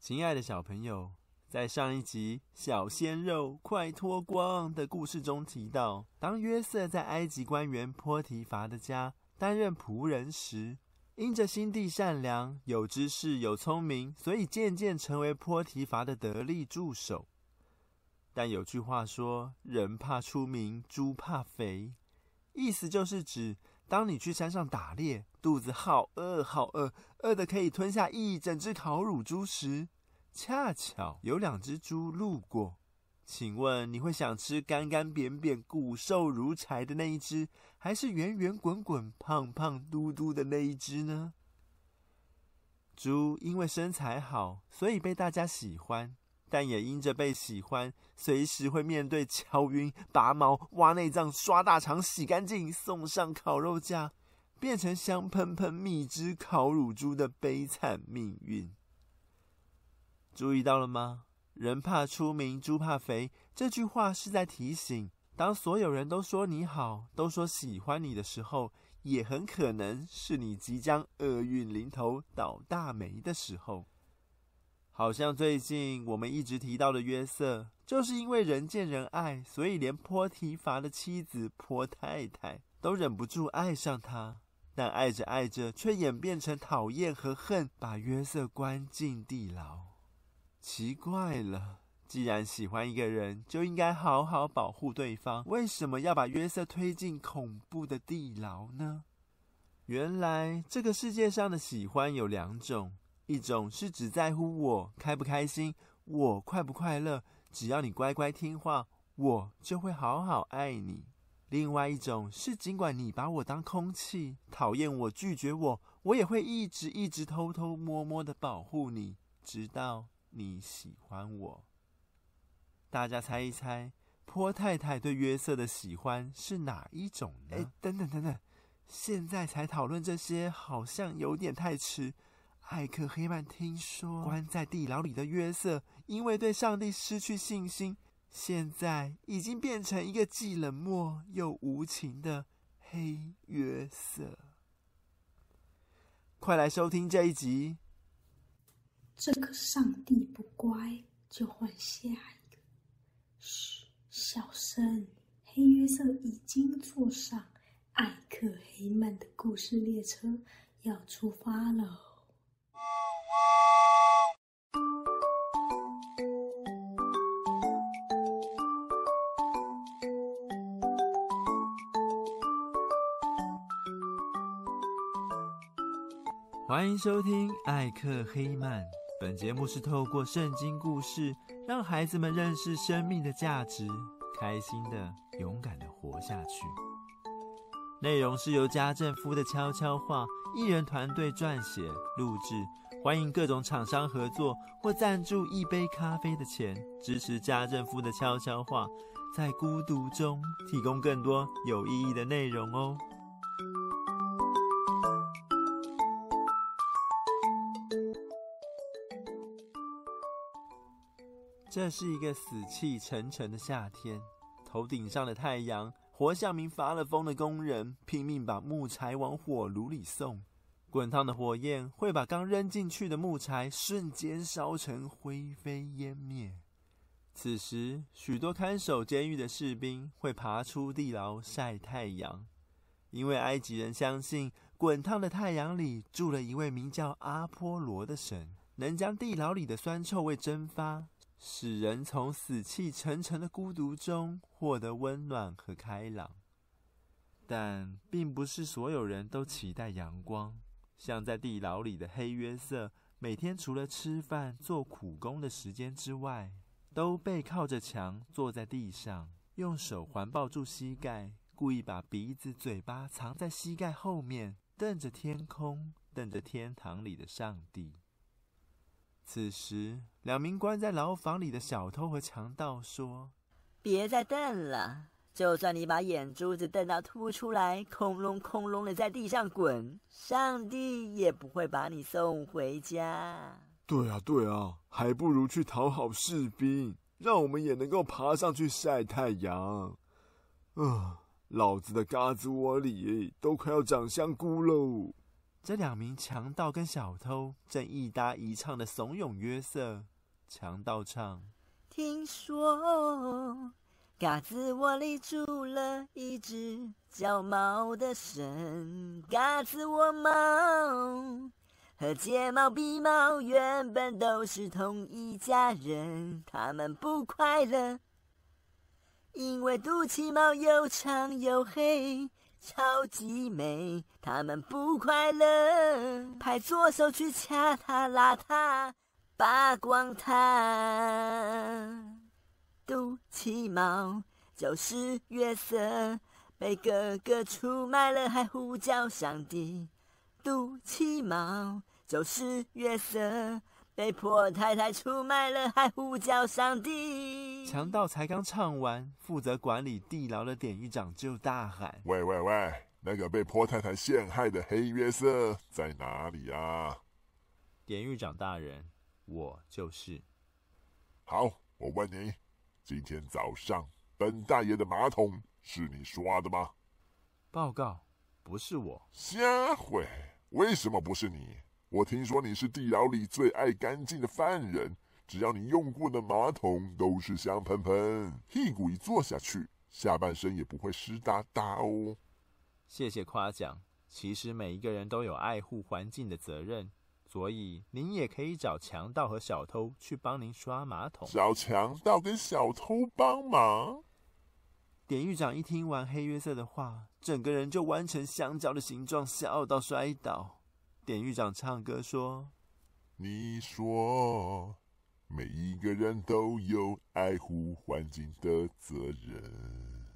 亲爱的小朋友，在上一集小鲜肉快脱光的故事中提到，当约瑟在埃及官员波提乏的家担任仆人时，因着心地善良、有知识、有聪明，所以渐渐成为波提乏的得力助手。但有句话说，人怕出名，猪怕肥，意思就是指当你去山上打猎，肚子好饿好饿，饿得可以吞下一整只烤乳猪时，恰巧有两只猪路过，请问你会想吃干干扁扁骨瘦如柴的那一只，还是圆圆滚滚胖胖嘟嘟的那一只呢？猪因为身材好，所以被大家喜欢，但也因着被喜欢，随时会面对敲晕、拔毛、挖内脏、刷大肠、洗干净、送上烤肉架，变成香喷喷蜜汁烤乳猪的悲惨命运。注意到了吗？人怕出名，猪怕肥，这句话是在提醒，当所有人都说你好，都说喜欢你的时候，也很可能是你即将厄运临头倒大霉的时候。好像最近我们一直提到的约瑟，就是因为人见人爱，所以连波提乏的妻子波太太都忍不住爱上他，但爱着爱着却演变成讨厌和恨，把约瑟关进地牢。奇怪了，既然喜欢一个人，就应该好好保护对方，为什么要把约瑟推进恐怖的地牢呢？原来这个世界上的喜欢有两种，一种是只在乎我开不开心，我快不快乐，只要你乖乖听话，我就会好好爱你。另外一种是尽管你把我当空气，讨厌我，拒绝我，我也会一直一直偷偷摸摸的保护你，直到你喜欢我。大家猜一猜，波太太对约瑟的喜欢是哪一种呢？等等，现在才讨论这些好像有点太迟。艾克黑曼听说，关在地牢里的约瑟因为对上帝失去信心，现在已经变成一个既冷漠又无情的黑约瑟。快来收听这一集。这个上帝不乖，就换下一个。嘘，小声，黑约瑟已经坐上艾克黑曼的故事列车，要出发了。欢迎收听艾克黑曼，本节目是透过圣经故事，让孩子们认识生命的价值，开心的、勇敢的活下去。内容是由家政夫的悄悄话艺人团队撰写、录制，欢迎各种厂商合作或赞助一杯咖啡的钱，支持家政夫的悄悄话，在孤独中提供更多有意义的内容哦。这是一个死气沉沉的夏天，头顶上的太阳活像名发了疯的工人，拼命把木柴往火炉里送。滚烫的火焰会把刚扔进去的木柴瞬间烧成灰飞烟灭。此时许多看守监狱的士兵会爬出地牢晒太阳，因为埃及人相信滚烫的太阳里住了一位名叫阿波罗的神，能将地牢里的酸臭味蒸发，使人从死气沉沉的孤独中获得温暖和开朗。但并不是所有人都期待阳光，像在地牢里的黑约瑟，每天除了吃饭做苦工的时间之外，都背靠着墙坐在地上，用手环抱住膝盖，故意把鼻子嘴巴藏在膝盖后面，瞪着天空，瞪着天堂里的上帝。此时两名关在牢房里的小偷和强盗说，别再瞪了，就算你把眼珠子瞪到凸出来，空隆空隆的在地上滚，上帝也不会把你送回家。对啊，还不如去讨好士兵，让我们也能够爬上去晒太阳。老子的嘎子窝里都快要长香菇喽。这两名强盗跟小偷正一搭一唱的怂恿约瑟。强盗唱：听说嘎子窝里住了一只叫猫的神，嘎子窝猫和睫毛、鼻毛原本都是同一家人，他们不快乐，因为肚脐毛又长又黑，超级美，他们不快乐，派左手去掐它、拉它、拔光它。肚脐毛就是约瑟，被哥哥出卖了，还呼叫上帝。肚脐毛就是约瑟，被婆太太出卖了，还呼叫上帝。强盗才刚唱完，负责管理地牢的典狱长就大喊：喂喂喂，那个被婆太太陷害的黑约瑟在哪里啊？典狱长大人，我就是。好，我问你，今天早上本大爷的马桶是你刷的吗？报告，不是我。瞎毁，为什么不是你？我听说你是地牢里最爱干净的犯人，只要你用过的马桶都是香喷喷，屁股一坐下去，下半身也不会湿哒哒哦。谢谢夸奖，其实每一个人都有爱护环境的责任，所以您也可以找强盗和小偷去帮您刷马桶。找强盗跟小偷帮忙？典狱长一听完黑约瑟的话，整个人就弯成香蕉的形状，笑到摔倒。典狱长唱歌说：你说每一个人都有爱护环境的责任，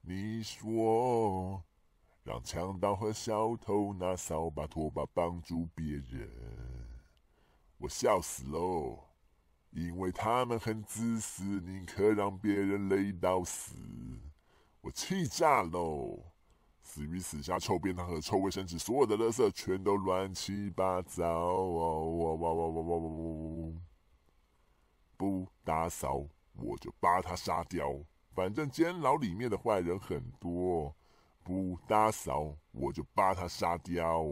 你说让强盗和小偷拿扫把拖把帮助别人，我笑死喽，因为他们很自私，宁可让别人累到死，我气炸喽。死鱼、死虾、臭便当和臭卫生纸，所有的垃圾全都乱七八糟、不打扫我就把它杀掉，反正监牢里面的坏人很多，不打扫我就把它杀掉，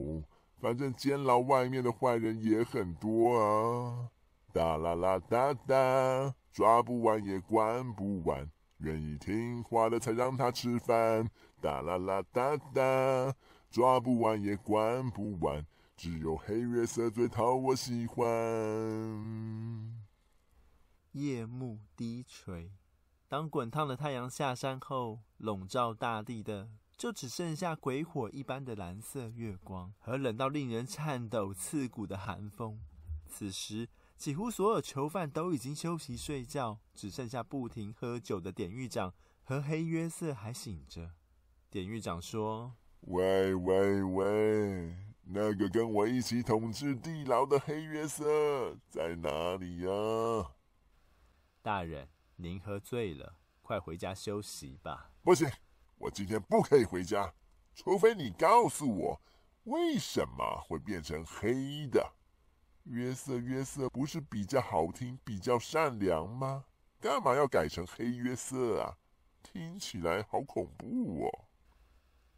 反正监牢外面的坏人也很多啊，哒啦啦哒哒，抓不完也关不完，愿意听话的才让他吃饭，哒啦啦哒哒，抓不完也管不完，只有黑约瑟最讨我喜欢。夜幕低垂，当滚烫的太阳下山后，笼罩大地的就只剩下鬼火一般的蓝色月光和冷到令人颤抖刺骨的寒风。此时几乎所有囚犯都已经休息睡觉，只剩下不停喝酒的典狱长和黑约瑟还醒着。典狱长说：喂喂喂，那个跟我一起统治地牢的黑约瑟在哪里呀？大人，您喝醉了，快回家休息吧。不行，我今天不可以回家，除非你告诉我为什么会变成黑的。约瑟，约瑟不是比较好听、比较善良吗？干嘛要改成黑约瑟啊？听起来好恐怖哦。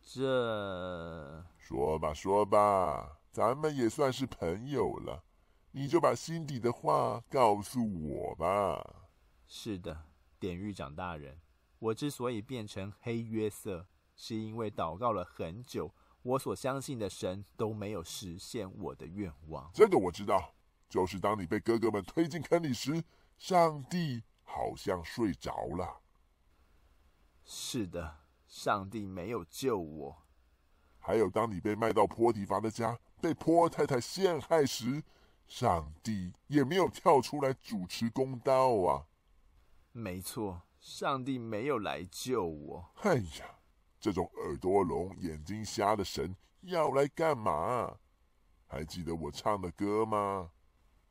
这……说吧说吧，咱们也算是朋友了，你就把心底的话告诉我吧。是的，典狱长大人，我之所以变成黑约瑟，是因为祷告了很久，我所相信的神都没有实现我的愿望。这个我知道，就是当你被哥哥们推进坑里时，上帝好像睡着了。是的，上帝没有救我。还有当你被卖到波提乏的家，被波太太陷害时，上帝也没有跳出来主持公道啊。没错，上帝没有来救我。哎呀，这种耳朵聋、眼睛瞎的神要来干嘛？还记得我唱的歌吗？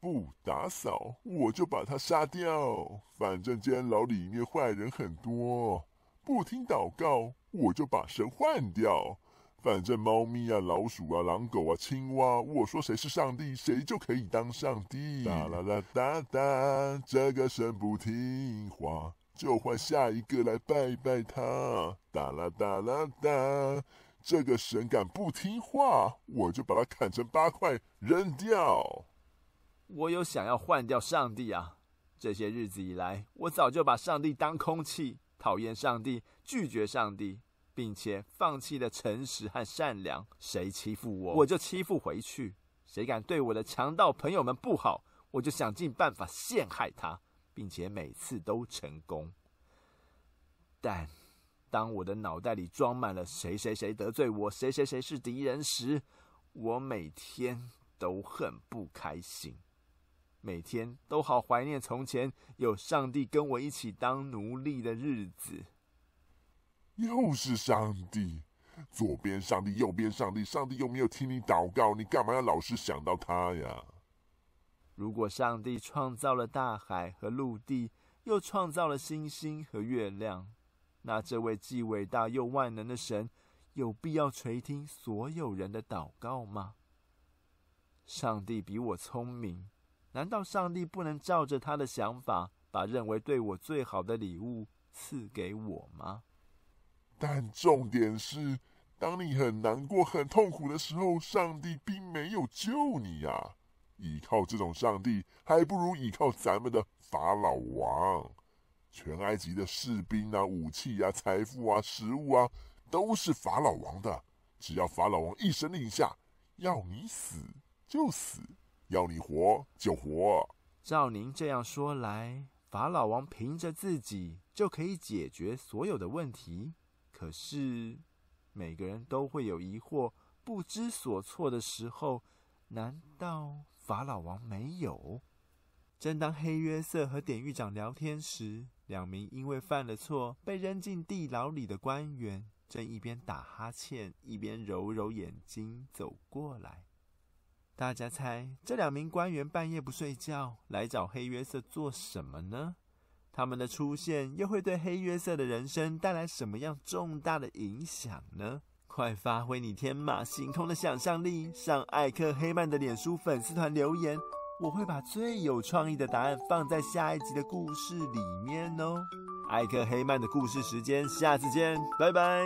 不打扫我就把它杀掉，反正监牢里面坏人很多，不听祷告我就把神换掉，反正猫咪啊、老鼠啊、狼狗啊、青蛙，我说谁是上帝谁就可以当上帝，哒啦啦哒哒，这个神不听话就换下一个来拜拜他，哒啦哒啦哒，这个神敢不听话，我就把它砍成8块扔掉。我有想要换掉上帝啊！这些日子以来，我早就把上帝当空气，讨厌上帝，拒绝上帝，并且放弃了诚实和善良。谁欺负我，我就欺负回去；谁敢对我的强盗朋友们不好，我就想尽办法陷害他，并且每次都成功。但当我的脑袋里装满了谁谁谁得罪我，谁谁谁是敌人时，我每天都很不开心。每天都好怀念从前有上帝跟我一起当奴隶的日子。又是上帝，左边上帝，右边上帝，上帝又没有听你祷告，你干嘛要老是想到他呀？如果上帝创造了大海和陆地，又创造了星星和月亮，那这位既伟大又万能的神，有必要垂听所有人的祷告吗？上帝比我聪明。难道上帝不能照着他的想法，把认为对我最好的礼物赐给我吗？但重点是，当你很难过、很痛苦的时候，上帝并没有救你啊！依靠这种上帝，还不如依靠咱们的法老王。全埃及的士兵啊、武器啊、财富啊、食物啊，都是法老王的。只要法老王一声令下，要你死就死，要你活就活。照您这样说来，法老王凭着自己就可以解决所有的问题。可是每个人都会有疑惑、不知所措的时候，难道法老王没有？正当黑约瑟和典狱长聊天时，两名因为犯了错被扔进地牢里的官员正一边打哈欠一边揉揉眼睛走过来。大家猜这两名官员半夜不睡觉来找黑约瑟做什么呢？他们的出现又会对黑约瑟的人生带来什么样重大的影响呢？快发挥你天马行空的想象力，上艾克黑曼的脸书粉丝团留言，我会把最有创意的答案放在下一集的故事里面哦。艾克黑曼的故事时间，下次见，拜拜。